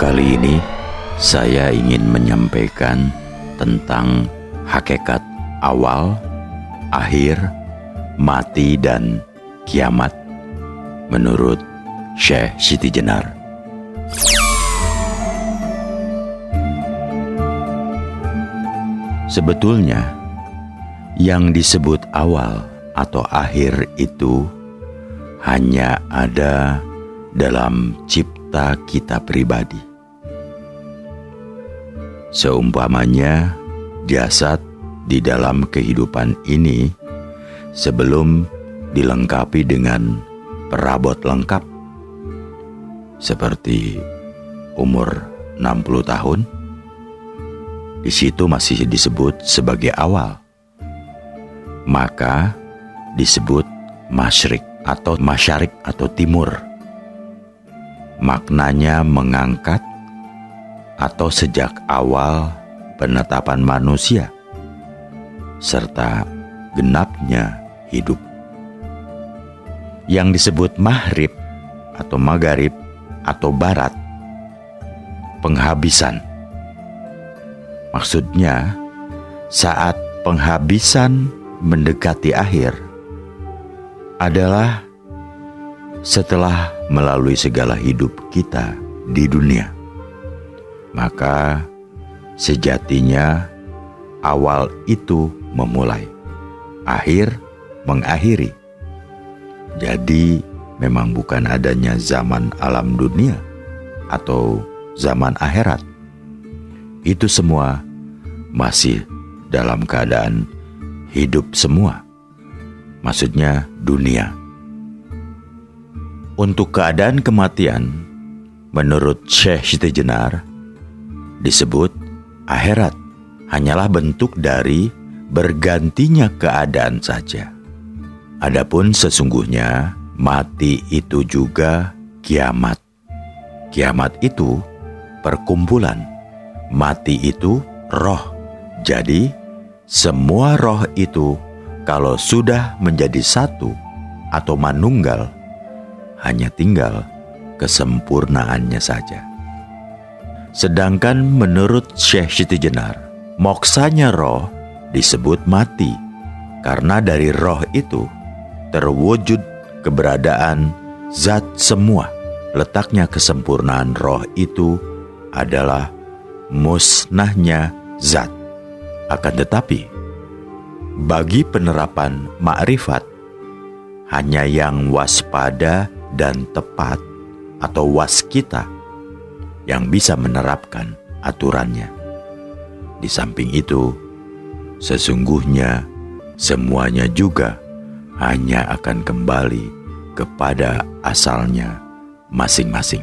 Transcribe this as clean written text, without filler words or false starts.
Kali ini saya ingin menyampaikan tentang hakikat awal, akhir, mati dan kiamat menurut Syekh Siti Jenar. Sebetulnya yang disebut awal atau akhir itu hanya ada dalam cipta kita pribadi. Seumpamanya jasad di dalam kehidupan ini sebelum dilengkapi dengan perabot lengkap seperti umur 60 tahun, di situ masih disebut sebagai awal, maka disebut masyrik atau masyarik atau timur. Maknanya mengangkat atau sejak awal penetapan manusia serta genapnya hidup. Yang disebut maghrib atau magharib atau barat, penghabisan. Maksudnya saat penghabisan mendekati akhir adalah setelah melalui segala hidup kita di dunia. Maka sejatinya awal itu memulai, akhir mengakhiri. Jadi memang bukan adanya zaman alam dunia atau zaman akhirat. Itu semua masih dalam keadaan hidup semua, maksudnya dunia. Untuk keadaan kematian, menurut Syekh Siti Jenar, disebut akhirat hanyalah bentuk dari bergantinya keadaan saja. Adapun sesungguhnya mati itu juga kiamat. Kiamat itu perkumpulan, mati itu roh. Jadi semua roh itu kalau sudah menjadi satu atau manunggal, hanya tinggal kesempurnaannya saja. Sedangkan menurut Syekh Siti Jenar, moksanya roh disebut mati karena dari roh itu terwujud keberadaan zat semua. Letaknya kesempurnaan roh itu adalah musnahnya zat. Akan tetapi bagi penerapan makrifat, hanya yang waspada dan tepat atau waskita yang bisa menerapkan aturannya. Di samping itu, sesungguhnya semuanya juga hanya akan kembali kepada asalnya masing-masing.